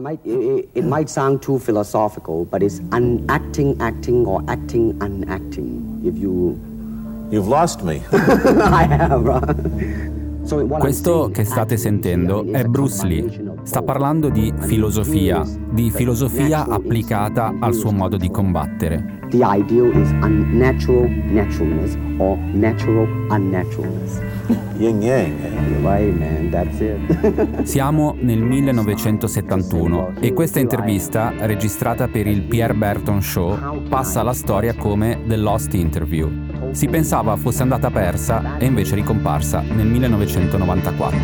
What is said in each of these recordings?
It might sound too philosophical, but it's unacting or acting-unacting. You've lost me. I have. Questo che state sentendo è Bruce Lee. Sta parlando di filosofia applicata al suo modo di combattere. The ideal is unnatural naturalness or natural unnaturalness. Yin yang, right man, that's it. Siamo nel 1971 e questa intervista, registrata per il Pierre Berton Show, passa alla storia come The Lost Interview. Si pensava fosse andata persa e invece ricomparsa nel 1994.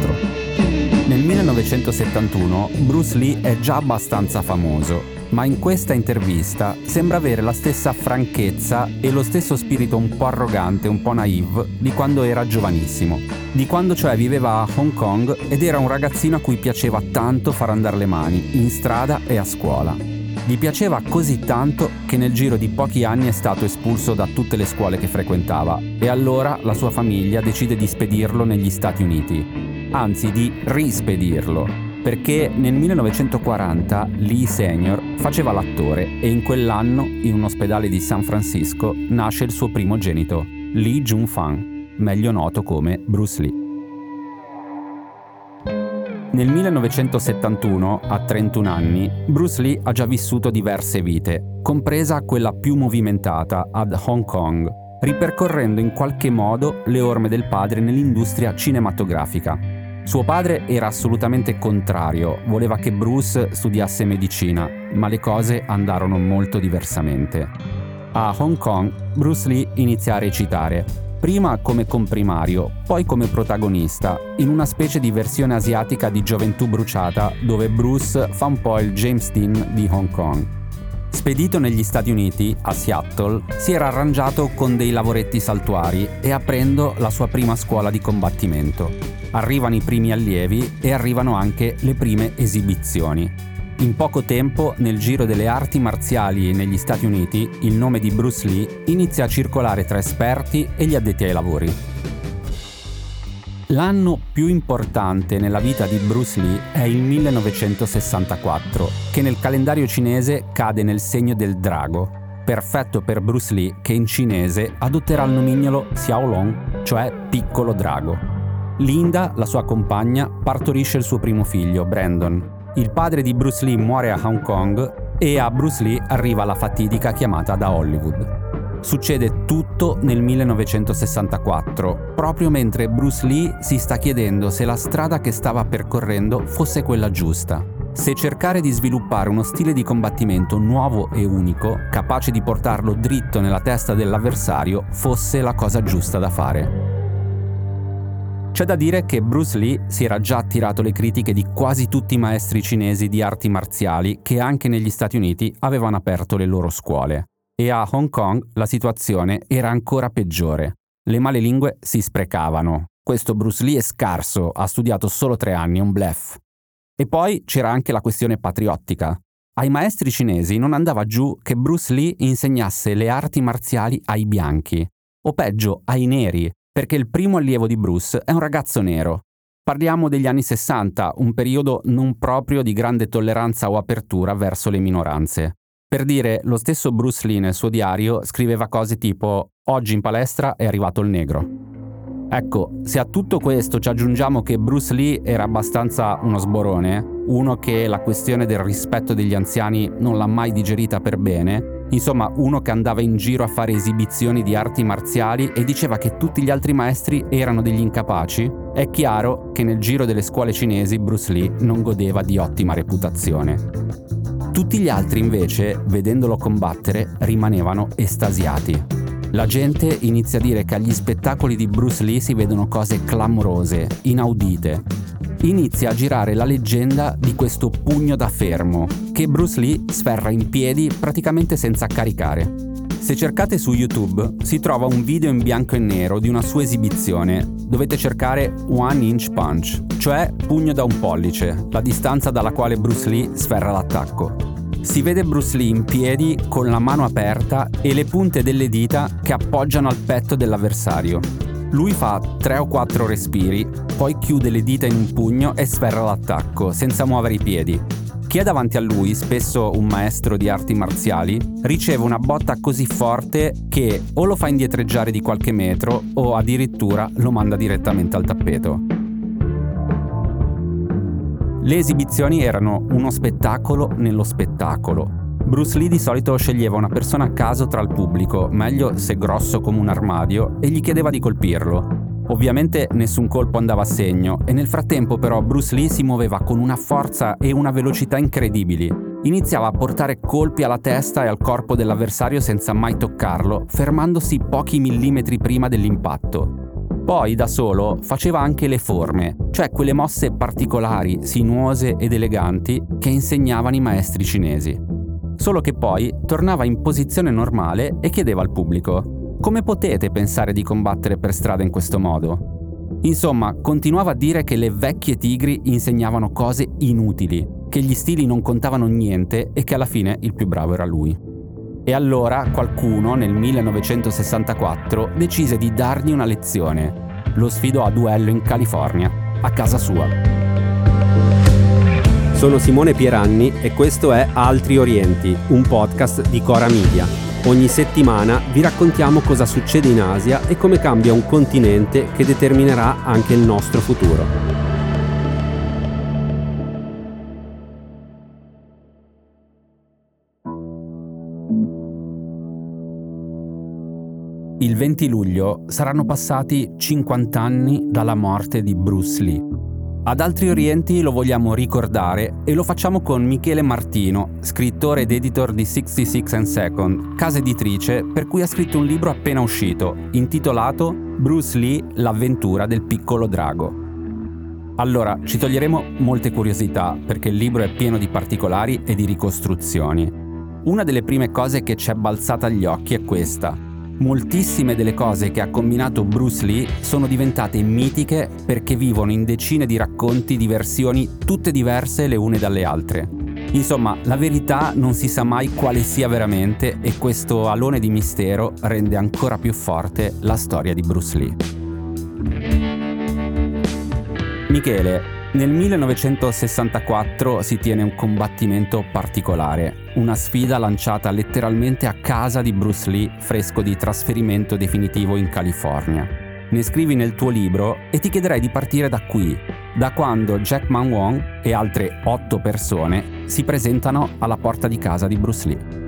Nel 1971 Bruce Lee è già abbastanza famoso, ma in questa intervista sembra avere la stessa franchezza e lo stesso spirito un po' arrogante, un po' naïve di quando era giovanissimo, di quando cioè viveva a Hong Kong ed era un ragazzino a cui piaceva tanto far andare le mani, in strada e a scuola. Gli piaceva così tanto che nel giro di pochi anni è stato espulso da tutte le scuole che frequentava e allora la sua famiglia decide di spedirlo negli Stati Uniti, anzi di rispedirlo, perché nel 1940 Lee Senior faceva l'attore e in quell'anno, in un ospedale di San Francisco, nasce il suo primogenito, Lee Jun-fang, meglio noto come Bruce Lee. Nel 1971, a 31 anni, Bruce Lee ha già vissuto diverse vite, compresa quella più movimentata ad Hong Kong, ripercorrendo in qualche modo le orme del padre nell'industria cinematografica. Suo padre era assolutamente contrario, voleva che Bruce studiasse medicina, ma le cose andarono molto diversamente. A Hong Kong, Bruce Lee inizia a recitare. Prima come comprimario, poi come protagonista, in una specie di versione asiatica di Gioventù bruciata, dove Bruce fa un po' il James Dean di Hong Kong. Spedito negli Stati Uniti, a Seattle, si era arrangiato con dei lavoretti saltuari e aprendo la sua prima scuola di combattimento. Arrivano i primi allievi e arrivano anche le prime esibizioni. In poco tempo, nel giro delle arti marziali negli Stati Uniti, il nome di Bruce Lee inizia a circolare tra esperti e gli addetti ai lavori. L'anno più importante nella vita di Bruce Lee è il 1964, che nel calendario cinese cade nel segno del drago, perfetto per Bruce Lee che in cinese adotterà il nomignolo Xiaolong, cioè piccolo drago. Linda, la sua compagna, partorisce il suo primo figlio, Brandon. Il padre di Bruce Lee muore a Hong Kong e a Bruce Lee arriva la fatidica chiamata da Hollywood. Succede tutto nel 1964, proprio mentre Bruce Lee si sta chiedendo se la strada che stava percorrendo fosse quella giusta, se cercare di sviluppare uno stile di combattimento nuovo e unico, capace di portarlo dritto nella testa dell'avversario, fosse la cosa giusta da fare. C'è da dire che Bruce Lee si era già attirato le critiche di quasi tutti i maestri cinesi di arti marziali che anche negli Stati Uniti avevano aperto le loro scuole. E a Hong Kong la situazione era ancora peggiore. Le malelingue si sprecavano. Questo Bruce Lee è scarso, ha studiato solo 3 anni, un bluff. E poi c'era anche la questione patriottica. Ai maestri cinesi non andava giù che Bruce Lee insegnasse le arti marziali ai bianchi, o peggio ai neri, perché il primo allievo di Bruce è un ragazzo nero. Parliamo degli anni 60, un periodo non proprio di grande tolleranza o apertura verso le minoranze. Per dire, lo stesso Bruce Lee nel suo diario scriveva cose tipo «Oggi in palestra è arrivato il negro». Ecco, se a tutto questo ci aggiungiamo che Bruce Lee era abbastanza uno sborone, uno che la questione del rispetto degli anziani non l'ha mai digerita per bene, insomma, uno che andava in giro a fare esibizioni di arti marziali e diceva che tutti gli altri maestri erano degli incapaci, è chiaro che nel giro delle scuole cinesi Bruce Lee non godeva di ottima reputazione. Tutti gli altri invece, vedendolo combattere, rimanevano estasiati. La gente inizia a dire che agli spettacoli di Bruce Lee si vedono cose clamorose, inaudite. Inizia a girare la leggenda di questo pugno da fermo, che Bruce Lee sferra in piedi praticamente senza caricare. Se cercate su YouTube, si trova un video in bianco e nero di una sua esibizione. Dovete cercare One Inch Punch, cioè pugno da un pollice, la distanza dalla quale Bruce Lee sferra l'attacco. Si vede Bruce Lee in piedi con la mano aperta e le punte delle dita che appoggiano al petto dell'avversario. Lui fa 3 o 4 respiri, poi chiude le dita in un pugno e sferra l'attacco, senza muovere i piedi. Chi è davanti a lui, spesso un maestro di arti marziali, riceve una botta così forte che o lo fa indietreggiare di qualche metro o addirittura lo manda direttamente al tappeto. Le esibizioni erano uno spettacolo nello spettacolo. Bruce Lee di solito sceglieva una persona a caso tra il pubblico, meglio se grosso come un armadio, e gli chiedeva di colpirlo. Ovviamente nessun colpo andava a segno e nel frattempo però Bruce Lee si muoveva con una forza e una velocità incredibili. Iniziava a portare colpi alla testa e al corpo dell'avversario senza mai toccarlo, fermandosi pochi millimetri prima dell'impatto. Poi da solo faceva anche le forme, cioè quelle mosse particolari, sinuose ed eleganti che insegnavano i maestri cinesi. Solo che poi tornava in posizione normale e chiedeva al pubblico: come potete pensare di combattere per strada in questo modo? Insomma, continuava a dire che le vecchie tigri insegnavano cose inutili, che gli stili non contavano niente e che alla fine il più bravo era lui. E allora qualcuno, nel 1964, decise di dargli una lezione. Lo sfidò a duello in California, a casa sua. Sono Simone Pieranni e questo è Altri Orienti, un podcast di Cora Media. Ogni settimana vi raccontiamo cosa succede in Asia e come cambia un continente che determinerà anche il nostro futuro. Il 20 luglio saranno passati 50 anni dalla morte di Bruce Lee. Ad Altri Orienti lo vogliamo ricordare e lo facciamo con Michele Martino, scrittore ed editor di 66 & Second, casa editrice per cui ha scritto un libro appena uscito, intitolato Bruce Lee, l'avventura del piccolo drago. Allora, ci toglieremo molte curiosità perché il libro è pieno di particolari e di ricostruzioni. Una delle prime cose che ci è balzata agli occhi è questa. Moltissime delle cose che ha combinato Bruce Lee sono diventate mitiche perché vivono in decine di racconti di versioni tutte diverse le une dalle altre. Insomma, la verità non si sa mai quale sia veramente e questo alone di mistero rende ancora più forte la storia di Bruce Lee. Michele, nel 1964 si tiene un combattimento particolare, una sfida lanciata letteralmente a casa di Bruce Lee, fresco di trasferimento definitivo in California. Ne scrivi nel tuo libro e ti chiederei di partire da qui, da quando Jack Man Wong e altre 8 persone si presentano alla porta di casa di Bruce Lee.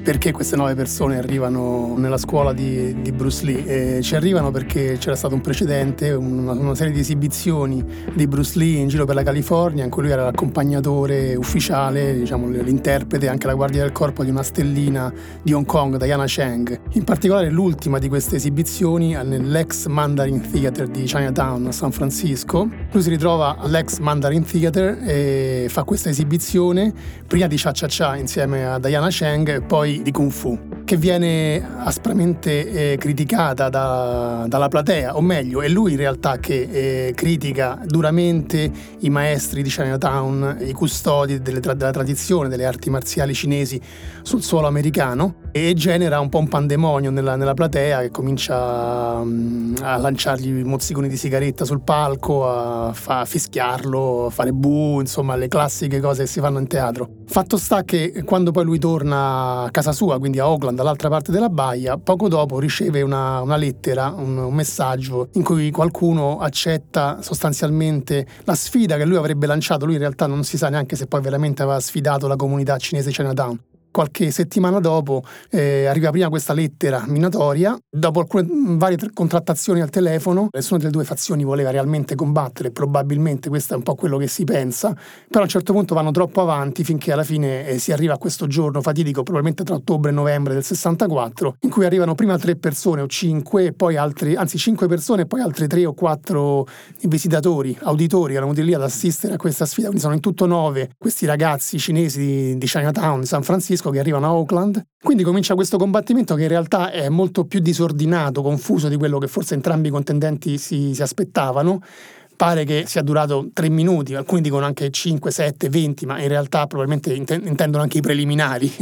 Perché queste 9 persone arrivano nella scuola di Bruce Lee? E ci arrivano perché c'era stato un precedente, una serie di esibizioni di Bruce Lee in giro per la California, in cui lui era l'accompagnatore ufficiale, diciamo l'interprete, anche la guardia del corpo di una stellina di Hong Kong, Diana Cheng. In particolare l'ultima di queste esibizioni nell'ex Mandarin Theater di Chinatown a San Francisco. Lui si ritrova all'ex Mandarin Theater e fa questa esibizione, prima di Cha Cha Cha insieme a Diana Cheng e poi di Kung Fu, che viene aspramente criticata dalla platea, o meglio è lui in realtà che critica duramente i maestri di Chinatown, i custodi della tradizione delle arti marziali cinesi sul suolo americano, e genera un po' un pandemonio nella platea, che comincia a lanciargli mozziconi di sigaretta sul palco, a fischiarlo, a fare buh, insomma le classiche cose che si fanno in teatro. Fatto sta che quando poi lui torna a casa sua, quindi a Oakland, dall'altra parte della baia, poco dopo riceve una lettera, un messaggio in cui qualcuno accetta sostanzialmente la sfida che lui avrebbe lanciato. Lui in realtà non si sa neanche se poi veramente aveva sfidato la comunità cinese Chinatown. Qualche settimana dopo arriva prima questa lettera minatoria, dopo alcune varie contrattazioni al telefono, nessuna delle due fazioni voleva realmente combattere, probabilmente questo è un po' quello che si pensa, però a un certo punto vanno troppo avanti finché alla fine si arriva a questo giorno fatidico, probabilmente tra ottobre e novembre del 64, in cui arrivano prima 3 persone o 5, e poi 5 persone e poi altre 3 o 4 visitatori, auditori, erano lì ad assistere a questa sfida, quindi sono in tutto 9 questi ragazzi cinesi di Chinatown, di San Francisco, che arrivano a Oakland. Quindi comincia questo combattimento che in realtà è molto più disordinato, confuso di quello che forse entrambi i contendenti si aspettavano, pare che sia durato 3 minuti, alcuni dicono anche 5, 7, 20, ma in realtà probabilmente intendono anche i preliminari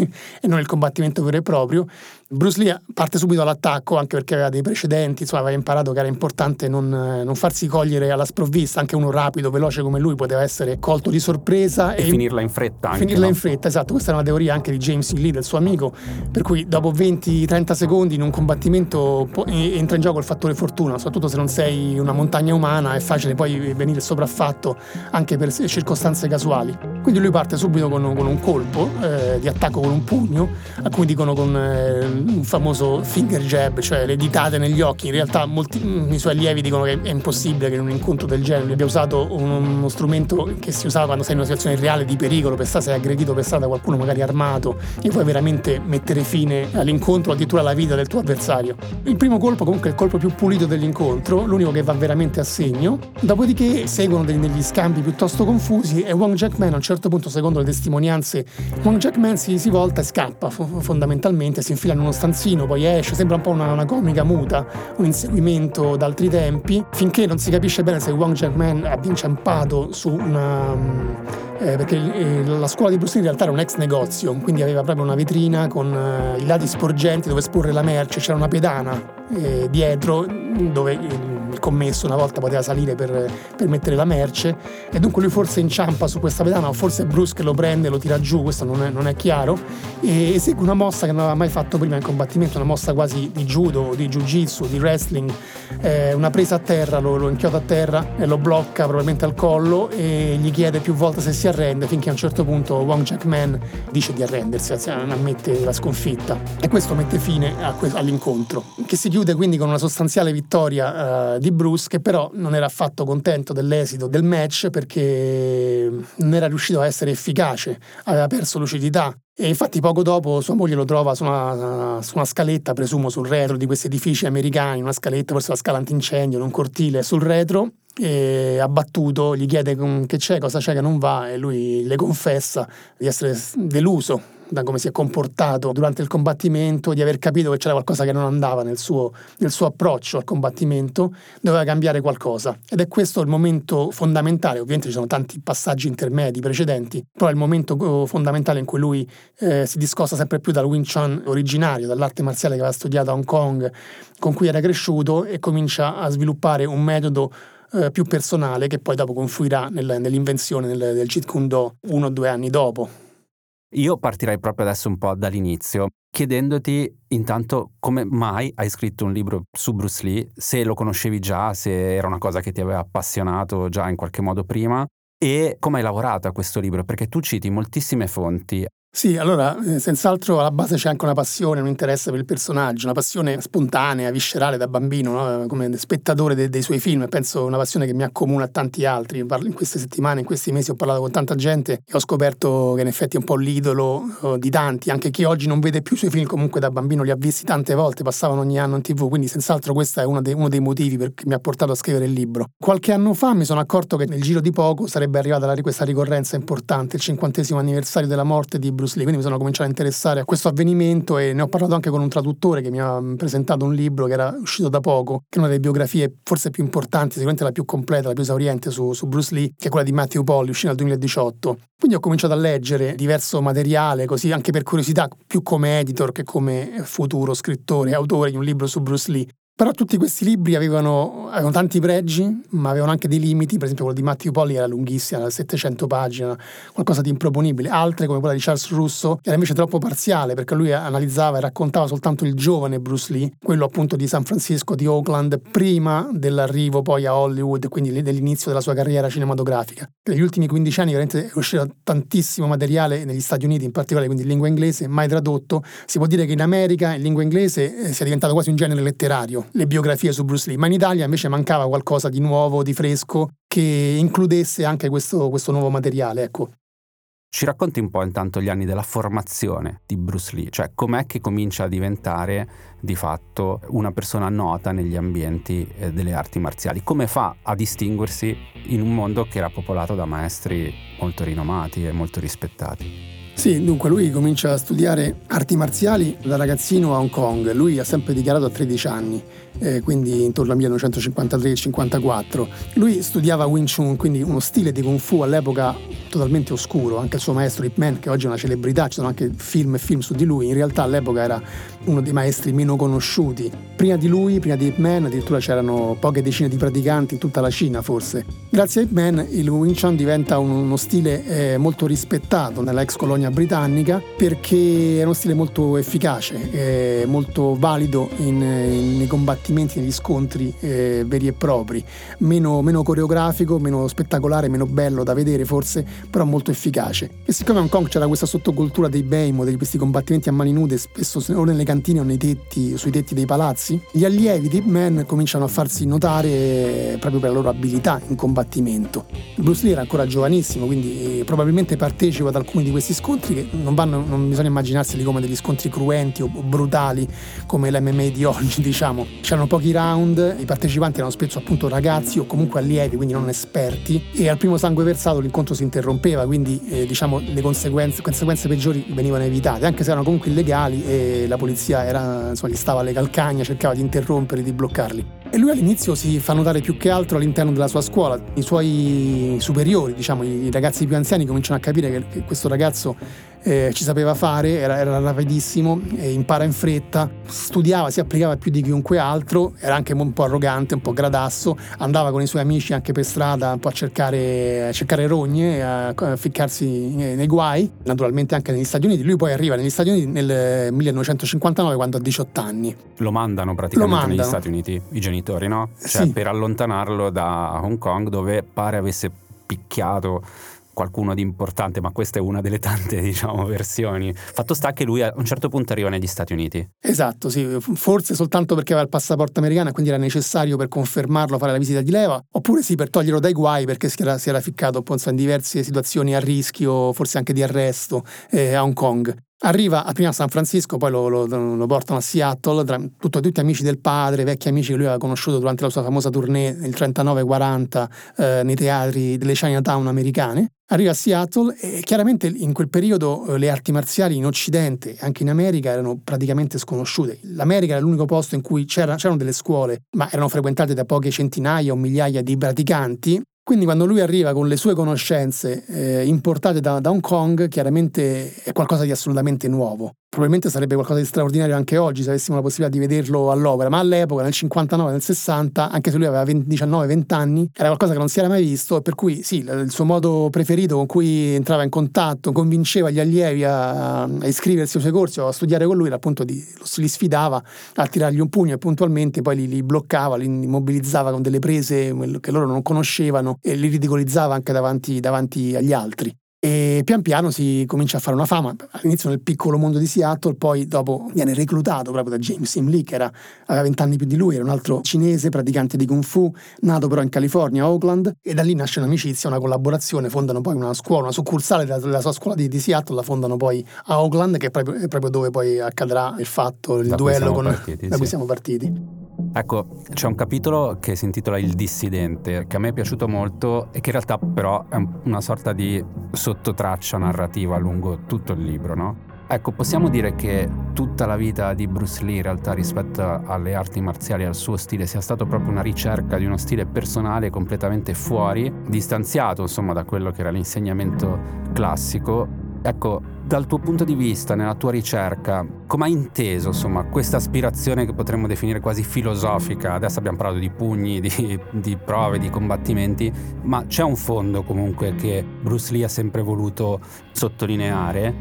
e non il combattimento vero e proprio. Bruce Lee parte subito all'attacco, anche perché aveva dei precedenti, insomma aveva imparato che era importante non farsi cogliere alla sprovvista. Anche uno rapido, veloce come lui poteva essere colto di sorpresa e finirla in fretta anche, finirla, no? In fretta, esatto, questa è una teoria anche di James Lee, del suo amico, per cui dopo 20-30 secondi in un combattimento entra in gioco il fattore fortuna, soprattutto se non sei una montagna umana è facile poi venire sopraffatto anche per circostanze casuali. Quindi lui parte subito con un colpo di attacco, con un pugno, alcuni dicono con un famoso finger jab, cioè le ditate negli occhi. In realtà molti i suoi allievi dicono che è impossibile che in un incontro del genere abbia usato uno strumento che si usava quando sei in una situazione reale di pericolo, per stare aggredito per strada da qualcuno magari armato, e puoi veramente mettere fine all'incontro, addirittura alla vita del tuo avversario. Il primo colpo comunque è il colpo più pulito dell'incontro, l'unico che va veramente a segno. Dopodiché seguono degli scambi piuttosto confusi e Wong Jackman a un certo punto, secondo le testimonianze, Wong Jackman si volta e scappa fondamentalmente, si infila in uno stanzino, poi esce, sembra un po' una comica muta, un inseguimento d'altri tempi, finché non si capisce bene se Wong Jackman abbia inciampato su una... Perché la scuola di Bruce Lee in realtà era un ex negozio, quindi aveva proprio una vetrina con i lati sporgenti dove esporre la merce, c'era una pedana dietro dove il commesso una volta poteva salire per mettere la merce, e dunque lui forse inciampa su questa pedana, o forse Bruce che lo prende, lo tira giù, questo non è chiaro, e esegue una mossa che non aveva mai fatto prima in combattimento, una mossa quasi di judo, di jiu-jitsu, di wrestling, una presa a terra, lo inchioda a terra e lo blocca probabilmente al collo e gli chiede più volte se si arrende, finché a un certo punto Wong Jackman dice di arrendersi, ammette la sconfitta, e questo mette fine all'incontro, che si chiude quindi con una sostanziale vittoria di Bruce, che però non era affatto contento dell'esito del match perché non era riuscito a essere efficace, aveva perso lucidità. E infatti poco dopo sua moglie lo trova su una scaletta, presumo sul retro di questi edifici americani, una scaletta, forse la scala antincendio, in un cortile sul retro, e abbattuto gli chiede che c'è, cosa c'è che non va, e lui le confessa di essere deluso da come si è comportato durante il combattimento, di aver capito che c'era qualcosa che non andava nel suo approccio al combattimento, doveva cambiare qualcosa, ed è questo il momento fondamentale. Ovviamente ci sono tanti passaggi intermedi precedenti, però è il momento fondamentale in cui lui si discosta sempre più dal Wing Chun originario, dall'arte marziale che aveva studiato a Hong Kong, con cui era cresciuto, e comincia a sviluppare un metodo più personale, che poi dopo confluirà nell'invenzione del Jeet Kune Do 1 o 2 anni dopo. Io partirei proprio adesso un po' dall'inizio, chiedendoti intanto come mai hai scritto un libro su Bruce Lee, se lo conoscevi già, se era una cosa che ti aveva appassionato già in qualche modo prima, e come hai lavorato a questo libro, perché tu citi moltissime fonti. Sì, allora, senz'altro alla base c'è anche una passione, un interesse per il personaggio, una passione spontanea, viscerale da bambino, no? Come spettatore dei suoi film. Penso una passione che mi accomuna a tanti altri. In queste settimane, in questi mesi ho parlato con tanta gente e ho scoperto che in effetti è un po' l'idolo di tanti, anche chi oggi non vede più i suoi film, comunque da bambino li ha visti tante volte, passavano ogni anno in TV, quindi senz'altro questo è uno dei motivi che mi ha portato a scrivere il libro. Qualche anno fa mi sono accorto che nel giro di poco sarebbe arrivata questa ricorrenza importante, il 50° anniversario della morte di Bruce Lee, quindi mi sono cominciato a interessare a questo avvenimento, e ne ho parlato anche con un traduttore che mi ha presentato un libro che era uscito da poco, che è una delle biografie forse più importanti, sicuramente la più completa, la più esauriente su Bruce Lee, che è quella di Matthew Polly, uscita nel 2018. Quindi ho cominciato a leggere diverso materiale, così anche per curiosità, più come editor che come futuro scrittore e autore di un libro su Bruce Lee. Però tutti questi libri avevano tanti pregi, ma avevano anche dei limiti. Per esempio quello di Matthew Polly era lunghissimo, era 700 pagine, qualcosa di improponibile. Altre, come quella di Charles Russo, era invece troppo parziale, perché lui analizzava e raccontava soltanto il giovane Bruce Lee, quello appunto di San Francisco, di Oakland, prima dell'arrivo poi a Hollywood, quindi dell'inizio della sua carriera cinematografica. Negli ultimi 15 anni veramente è uscito tantissimo materiale negli Stati Uniti, in particolare, quindi in lingua inglese, mai tradotto. Si può dire che in America in lingua inglese sia diventato quasi un genere letterario, le biografie su Bruce Lee, ma in Italia invece mancava qualcosa di nuovo, di fresco, che includesse anche questo nuovo materiale, ecco. Ci racconti un po' intanto gli anni della formazione di Bruce Lee, cioè com'è che comincia a diventare di fatto una persona nota negli ambienti delle arti marziali, come fa a distinguersi in un mondo che era popolato da maestri molto rinomati e molto rispettati? Sì, dunque lui comincia a studiare arti marziali da ragazzino a Hong Kong. Lui ha sempre dichiarato a 13 anni, quindi intorno al 1953-54. Lui studiava Wing Chun, quindi uno stile di Kung Fu all'epoca totalmente oscuro. Anche il suo maestro Ip Man, che oggi è una celebrità, ci sono anche film e film su di lui, in realtà all'epoca era uno dei maestri meno conosciuti. Prima di lui, prima di Ip Man, addirittura c'erano poche decine di praticanti in tutta la Cina forse. Grazie a Ip Man il Wing Chun diventa uno stile molto rispettato nella ex colonia britannica, perché è uno stile molto efficace, molto valido nei combattimenti, negli scontri veri e propri, meno coreografico, meno spettacolare, meno bello da vedere forse, però molto efficace. E siccome a Hong Kong c'era questa sottocultura dei beimo, di questi combattimenti a mani nude, spesso o nelle cantine o nei tetti, sui tetti dei palazzi, gli allievi di Ip Man cominciano a farsi notare proprio per la loro abilità in combattimento. Bruce Lee era ancora giovanissimo, quindi probabilmente partecipa ad alcuni di questi scontri, che non bisogna immaginarseli come degli scontri cruenti o brutali come l'MMA di oggi, diciamo. C'erano pochi round, i partecipanti erano spesso appunto ragazzi o comunque allievi, quindi non esperti, e al primo sangue versato l'incontro si interrompeva, quindi diciamo le conseguenze peggiori venivano evitate, anche se erano comunque illegali e la polizia gli stava alle calcagna, cercava di interromperli, di bloccarli. E lui all'inizio si fa notare più che altro all'interno della sua scuola. I suoi superiori, diciamo, i ragazzi più anziani cominciano a capire che questo ragazzo ci sapeva fare, era rapidissimo, impara in fretta, studiava, si applicava più di chiunque altro, era anche un po' arrogante, un po' gradasso, andava con i suoi amici anche per strada un po' a cercare rogne, a ficcarsi nei guai, naturalmente anche negli Stati Uniti. Lui poi arriva negli Stati Uniti nel 1959, quando ha 18 anni. Lo mandano negli Stati Uniti, i genitori, no? Cioè, sì, per allontanarlo da Hong Kong, dove pare avesse picchiato qualcuno di importante, ma questa è una delle tante, diciamo, versioni. Fatto sta che lui a un certo punto arriva negli Stati Uniti. Esatto, sì, forse soltanto perché aveva il passaporto americano, quindi era necessario per confermarlo fare la visita di leva, oppure sì, per toglierlo dai guai, perché si era ficcato appunto in diverse situazioni a rischio, forse anche di arresto, a Hong Kong. Arriva prima a San Francisco, poi lo portano a Seattle, tra tutti amici del padre, vecchi amici che lui aveva conosciuto durante la sua famosa tournée nel 39-40 nei teatri delle Chinatown americane. Arriva a Seattle e chiaramente in quel periodo le arti marziali in Occidente e anche in America erano praticamente sconosciute. L'America era l'unico posto in cui c'erano delle scuole, ma erano frequentate da poche centinaia o migliaia di praticanti. Quindi quando lui arriva con le sue conoscenze importate da Hong Kong, chiaramente è qualcosa di assolutamente nuovo. Probabilmente sarebbe qualcosa di straordinario anche oggi se avessimo la possibilità di vederlo all'opera, ma all'epoca, nel 59, nel 60, anche se lui aveva 19-20 anni, era qualcosa che non si era mai visto, per cui sì, il suo modo preferito con cui entrava in contatto, convinceva gli allievi a iscriversi ai suoi corsi o a studiare con lui, era appunto li sfidava a tirargli un pugno e puntualmente poi li bloccava, li immobilizzava con delle prese che loro non conoscevano, e li ridicolizzava anche davanti agli altri. E pian piano si comincia a fare una fama, all'inizio nel piccolo mondo di Seattle, poi dopo viene reclutato proprio da James Im Lee, che aveva 20 anni più di lui, era un altro cinese praticante di Kung Fu, nato però in California, a Oakland, e da lì nasce un'amicizia, una collaborazione, fondano poi una scuola, una succursale della sua scuola di Seattle, la fondano poi a Oakland, che è proprio dove poi accadrà il fatto, il duello da cui siamo partiti. Ecco, c'è un capitolo che si intitola Il dissidente, che a me è piaciuto molto e che in realtà però è una sorta di sottotraccia narrativa lungo tutto il libro, no? Ecco, possiamo dire che tutta la vita di Bruce Lee in realtà rispetto alle arti marziali e al suo stile sia stato proprio una ricerca di uno stile personale completamente fuori, distanziato insomma da quello che era l'insegnamento classico. Ecco, dal tuo punto di vista, nella tua ricerca, come hai inteso insomma questa aspirazione che potremmo definire quasi filosofica? Adesso abbiamo parlato di pugni, di prove, di combattimenti, ma c'è un fondo comunque che Bruce Lee ha sempre voluto sottolineare?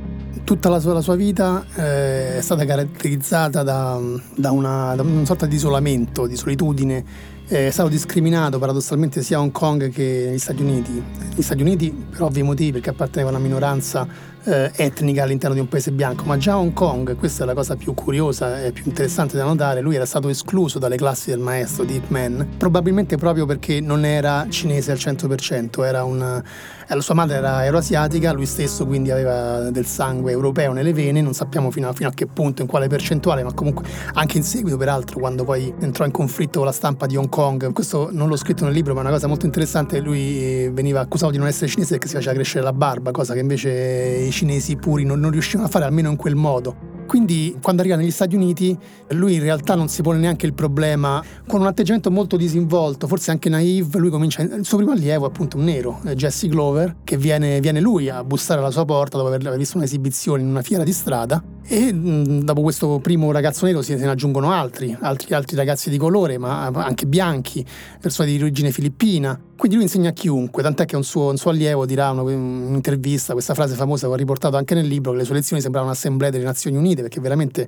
Tutta la sua vita è stata caratterizzata da una sorta di isolamento, di solitudine. È stato discriminato paradossalmente sia a Hong Kong che negli Stati Uniti. Gli Stati Uniti per ovvi motivi, perché apparteneva a una minoranza etnica all'interno di un paese bianco, ma già a Hong Kong, questa è la cosa più curiosa e più interessante da notare, lui era stato escluso dalle classi del maestro di Ip Man, probabilmente proprio perché non era cinese al 100%, la sua madre era euroasiatica, lui stesso quindi aveva del sangue europeo nelle vene, non sappiamo fino a che punto, in quale percentuale, ma comunque anche in seguito, peraltro, quando poi entrò in conflitto con la stampa di Hong Kong, questo non l'ho scritto nel libro ma è una cosa molto interessante, lui veniva accusato di non essere cinese perché si faceva crescere la barba, cosa che invece i cinesi puri non riuscivano a fare, almeno in quel modo. Quindi quando arriva negli Stati Uniti lui in realtà non si pone neanche il problema, con un atteggiamento molto disinvolto, forse anche naive. Lui comincia, il suo primo allievo è appunto un nero, Jesse Glover, che viene lui a bussare alla sua porta dopo aver visto un'esibizione in una fiera di strada, e dopo questo primo ragazzo nero se ne aggiungono altri ragazzi di colore, ma anche bianchi, persone di origine filippina. Quindi lui insegna a chiunque, tant'è che un suo allievo dirà in un'intervista questa frase famosa che ho riportato anche nel libro, che le sue lezioni sembravano un'assemblea delle Nazioni Unite, perché veramente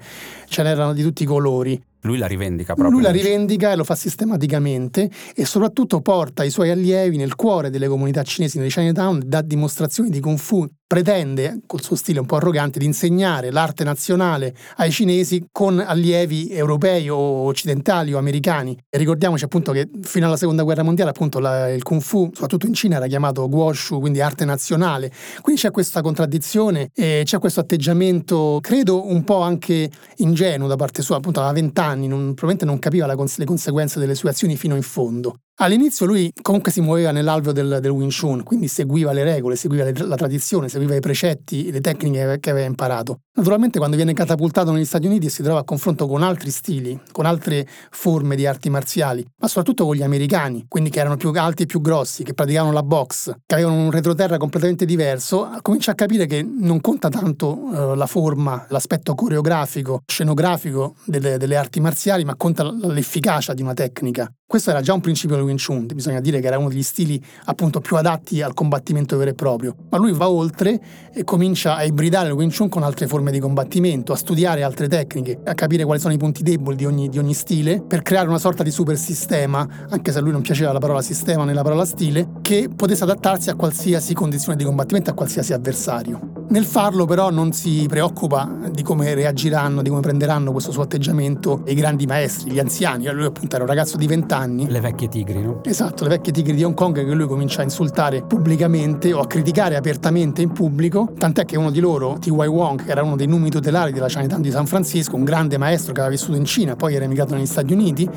ce n'erano di tutti i colori. Lui la rivendica proprio. Lui la rivendica e lo fa sistematicamente, e soprattutto porta i suoi allievi nel cuore delle comunità cinesi di Chinatown, dà dimostrazioni di Kung Fu, pretende, col suo stile un po' arrogante, di insegnare l'arte nazionale ai cinesi con allievi europei o occidentali o americani. E ricordiamoci appunto che fino alla Seconda Guerra Mondiale appunto il Kung Fu, soprattutto in Cina, era chiamato Guoshu, quindi arte nazionale. Quindi c'è questa contraddizione e c'è questo atteggiamento, credo, un po' anche ingenuo da parte sua, appunto, alla vent'anni. Probabilmente non capiva le conseguenze delle sue azioni fino in fondo. All'inizio lui comunque si muoveva nell'alveo del Wing Chun, quindi seguiva le regole, seguiva la tradizione, seguiva i precetti, le tecniche che aveva imparato. Naturalmente quando viene catapultato negli Stati Uniti si trova a confronto con altri stili, con altre forme di arti marziali, ma soprattutto con gli americani, quindi che erano più alti e più grossi, che praticavano la box, che avevano un retroterra completamente diverso. Comincia a capire che non conta tanto la forma, l'aspetto coreografico, scenografico delle arti marziali, ma conta l'efficacia di una tecnica. Questo era già un principio del Wing Chun, bisogna dire che era uno degli stili appunto più adatti al combattimento vero e proprio, ma lui va oltre e comincia a ibridare il Wing Chun con altre forme di combattimento, a studiare altre tecniche, a capire quali sono i punti deboli di ogni stile, per creare una sorta di super sistema, anche se a lui non piaceva la parola sistema né la parola stile, che potesse adattarsi a qualsiasi condizione di combattimento, a qualsiasi avversario. Nel farlo però non si preoccupa di come reagiranno, di come prenderanno questo suo atteggiamento i grandi maestri, gli anziani. Lui appunto era un ragazzo di 20 anni. Le vecchie tigri, no? Esatto, le vecchie tigri di Hong Kong, che lui comincia a insultare pubblicamente o a criticare apertamente in pubblico, tant'è che uno di loro, T.Y. Wong, che era uno dei numi tutelari della Chinatown di San Francisco, un grande maestro che aveva vissuto in Cina, poi era emigrato negli Stati Uniti,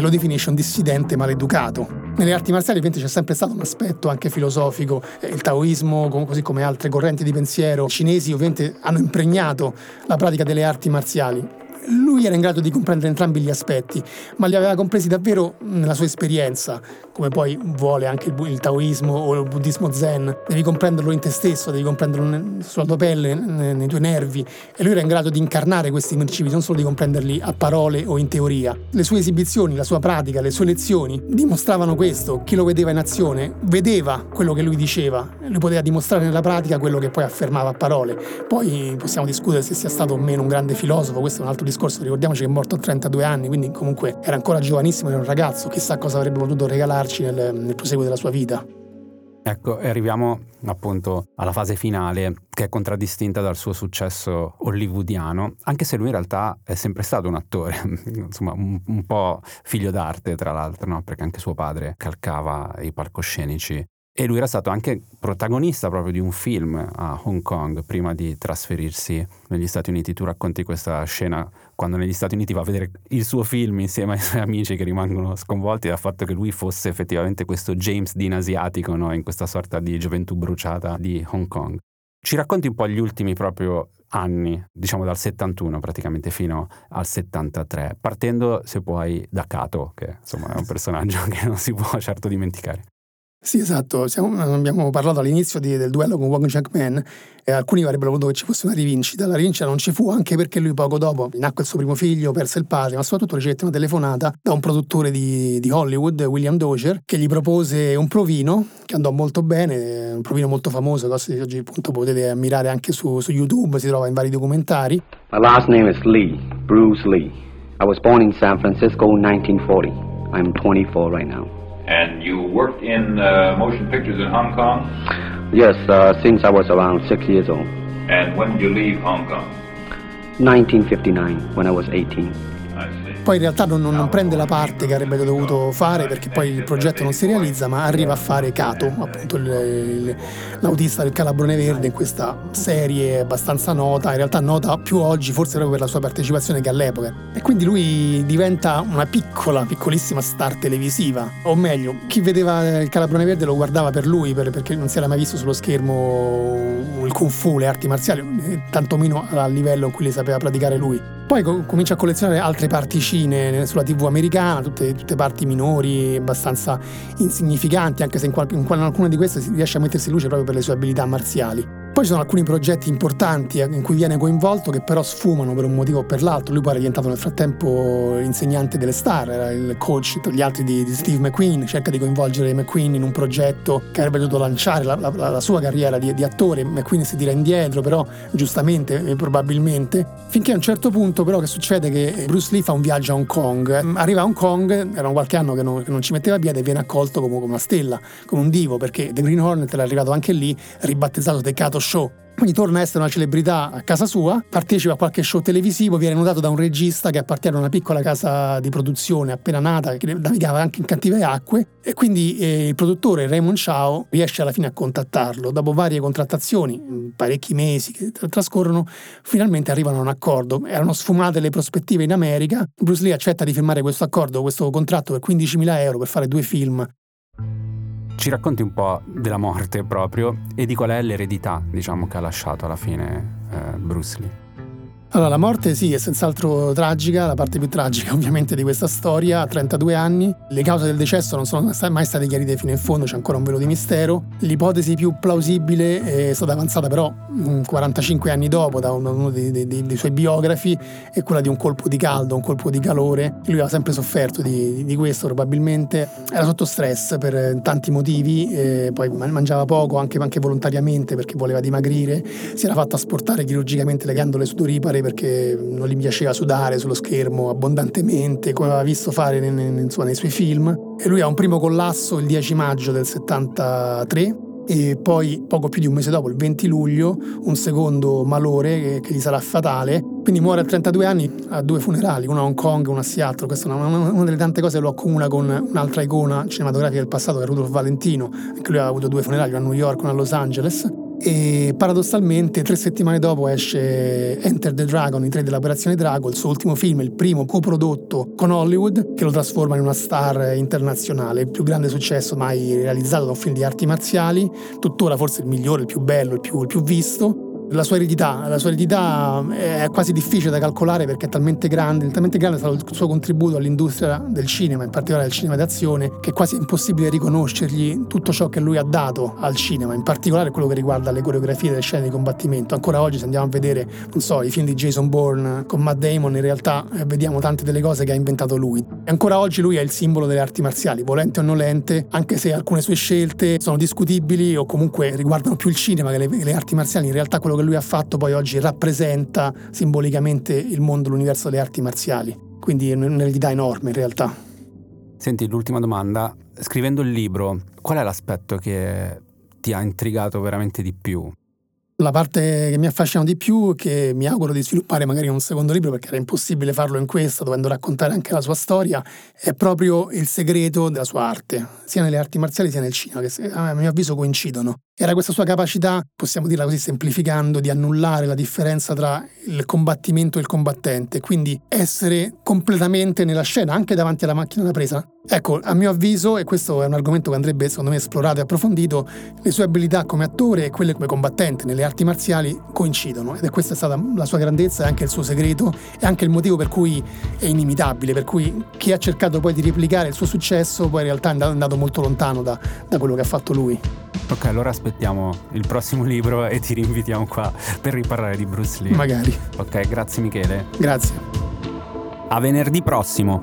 lo definisce un dissidente maleducato. Nelle arti marziali invece c'è sempre stato un aspetto anche filosofico, il taoismo, così come altre correnti di pensiero cinesi ovviamente hanno impregnato la pratica delle arti marziali. Lui era in grado di comprendere entrambi gli aspetti, ma li aveva compresi davvero nella sua esperienza, come poi vuole anche il taoismo o il buddismo zen. Devi comprenderlo in te stesso, devi comprenderlo sulla tua pelle, nei tuoi nervi, e lui era in grado di incarnare questi principi, non solo di comprenderli a parole o in teoria. Le sue esibizioni, la sua pratica, le sue lezioni dimostravano questo. Chi lo vedeva in azione vedeva quello che lui diceva, lui poteva dimostrare nella pratica quello che poi affermava a parole. Poi possiamo discutere se sia stato o meno un grande filosofo, questo è un altro discorso. Ricordiamoci che è morto a 32 anni, quindi comunque era ancora giovanissimo, era un ragazzo, chissà cosa avrebbe potuto regalarci nel proseguo della sua vita. Ecco, arriviamo appunto alla fase finale, che è contraddistinta dal suo successo hollywoodiano, anche se lui in realtà è sempre stato un attore, insomma un po' figlio d'arte, tra l'altro, no? Perché anche suo padre calcava i palcoscenici. E lui era stato anche protagonista proprio di un film a Hong Kong prima di trasferirsi negli Stati Uniti. Tu racconti questa scena quando negli Stati Uniti va a vedere il suo film insieme ai suoi amici, che rimangono sconvolti dal fatto che lui fosse effettivamente questo James Dean asiatico, no? In questa sorta di gioventù bruciata di Hong Kong. Ci racconti un po' gli ultimi proprio anni, diciamo dal 71 praticamente fino al 73, partendo se puoi da Kato, che insomma è un personaggio che non si può certo dimenticare. Sì, esatto, abbiamo parlato all'inizio del duello con Wong Changman, e alcuni avrebbero voluto che ci fosse una rivincita. La rivincita non ci fu, anche perché lui poco dopo nacque il suo primo figlio, perse il padre, ma soprattutto ricevette una telefonata da un produttore di Hollywood, William Dozier, che gli propose un provino che andò molto bene, un provino molto famoso, che oggi appunto potete ammirare anche su YouTube, si trova in vari documentari. My last name is Lee, Bruce Lee. I was born in San Francisco in 1940. I'm 24 right now. And you worked in motion pictures in Hong Kong? Yes, since I was around 6 years old. And when did you leave Hong Kong? 1959, when I was 18. Poi in realtà non prende la parte che avrebbe dovuto fare, perché poi il progetto non si realizza, ma arriva a fare Kato, appunto l'autista del Calabrone Verde, in questa serie abbastanza nota, in realtà nota più oggi forse proprio per la sua partecipazione che all'epoca. E quindi lui diventa una piccolissima star televisiva, o meglio, chi vedeva il Calabrone Verde lo guardava per lui, perché non si era mai visto sullo schermo il Kung Fu, le arti marziali, tantomeno al livello in cui le sapeva praticare lui. Poi comincia a collezionare altre particine sulla TV americana, tutte parti minori, abbastanza insignificanti, anche se in alcune di queste si riesce a mettersi in luce proprio per le sue abilità marziali. Poi ci sono alcuni progetti importanti in cui viene coinvolto che però sfumano per un motivo o per l'altro. Lui poi era diventato nel frattempo insegnante delle star, era il coach tra gli altri di Steve McQueen, cerca di coinvolgere McQueen in un progetto che avrebbe dovuto lanciare la sua carriera di attore. McQueen si tira indietro, però giustamente probabilmente, finché a un certo punto però che succede che Bruce Lee fa un viaggio a Hong Kong, arriva a Hong Kong, erano qualche anno che non ci metteva piede e viene accolto come una stella, come un divo, perché The Green Hornet era arrivato anche lì, ribattezzato The Kato Show. Quindi torna a essere una celebrità a casa sua, partecipa a qualche show televisivo, viene notato da un regista che appartiene a una piccola casa di produzione appena nata, che navigava anche in cattive acque, e quindi il produttore Raymond Chow riesce alla fine a contattarlo. Dopo varie contrattazioni, parecchi mesi che trascorrono, finalmente arrivano a un accordo. Erano sfumate le prospettive in America, Bruce Lee accetta di firmare questo accordo, questo contratto per 15.000 euro per fare 2 film. Ci racconti un po' della morte proprio e di qual è l'eredità, diciamo, che ha lasciato alla fine Bruce Lee. Allora, la morte sì, è senz'altro tragica, la parte più tragica ovviamente di questa storia, a 32 anni. Le cause del decesso non sono mai state chiarite fino in fondo, c'è ancora un velo di mistero. L'ipotesi più plausibile è stata avanzata però 45 anni dopo da uno dei suoi biografi, è quella di un colpo di caldo, un colpo di calore. Lui aveva sempre sofferto di questo, probabilmente era sotto stress per tanti motivi, poi mangiava poco anche volontariamente perché voleva dimagrire, si era fatto asportare chirurgicamente le ghiandole sudoripare perché non gli piaceva sudare sullo schermo abbondantemente, come aveva visto fare nei suoi film. E lui ha un primo collasso il 10 maggio del 73 e poi poco più di un mese dopo, il 20 luglio, un secondo malore che gli sarà fatale. Quindi muore a 32 anni a 2 funerali, uno a Hong Kong e uno a Seattle. Questa è una delle tante cose che lo accomuna con un'altra icona cinematografica del passato, che è Rudolph Valentino, anche lui ha avuto 2 funerali, uno a New York e uno a Los Angeles. E paradossalmente 3 settimane dopo esce Enter the Dragon, i 3 dell'Operazione Drago, il suo ultimo film, il primo coprodotto con Hollywood, che lo trasforma in una star internazionale, il più grande successo mai realizzato da un film di arti marziali, tuttora forse il migliore, il più bello, il più visto. La sua eredità è quasi difficile da calcolare perché è talmente grande è stato il suo contributo all'industria del cinema, in particolare al cinema d'azione, che è quasi impossibile riconoscergli tutto ciò che lui ha dato al cinema, in particolare quello che riguarda le coreografie delle scene di combattimento. Ancora oggi, se andiamo a vedere, non so, i film di Jason Bourne con Matt Damon, in realtà vediamo tante delle cose che ha inventato lui. E ancora oggi lui è il simbolo delle arti marziali, volente o nolente, anche se alcune sue scelte sono discutibili o comunque riguardano più il cinema che le arti marziali, in realtà quello che lui ha fatto poi oggi rappresenta simbolicamente il mondo, l'universo delle arti marziali, quindi è un'eredità enorme in realtà. Senti, l'ultima domanda: scrivendo il libro, qual è l'aspetto che ti ha intrigato veramente di più? La parte che mi affascina di più, che mi auguro di sviluppare magari in un secondo libro, perché era impossibile farlo in questo, dovendo raccontare anche la sua storia, è proprio il segreto della sua arte, sia nelle arti marziali sia nel cinema, che a mio avviso coincidono. Era questa sua capacità, possiamo dirla così semplificando, di annullare la differenza tra il combattimento e il combattente, quindi essere completamente nella scena, anche davanti alla macchina da presa. Ecco, a mio avviso, e questo è un argomento che andrebbe secondo me esplorato e approfondito, le sue abilità come attore e quelle come combattente nelle arti marziali coincidono, ed è questa è stata la sua grandezza e anche il suo segreto e anche il motivo per cui è inimitabile, per cui chi ha cercato poi di replicare il suo successo poi in realtà è andato molto lontano da quello che ha fatto lui. Ok, allora aspettiamo il prossimo libro e ti rinvitiamo qua per riparlare di Bruce Lee. Magari. Ok, grazie Michele. Grazie. A venerdì prossimo.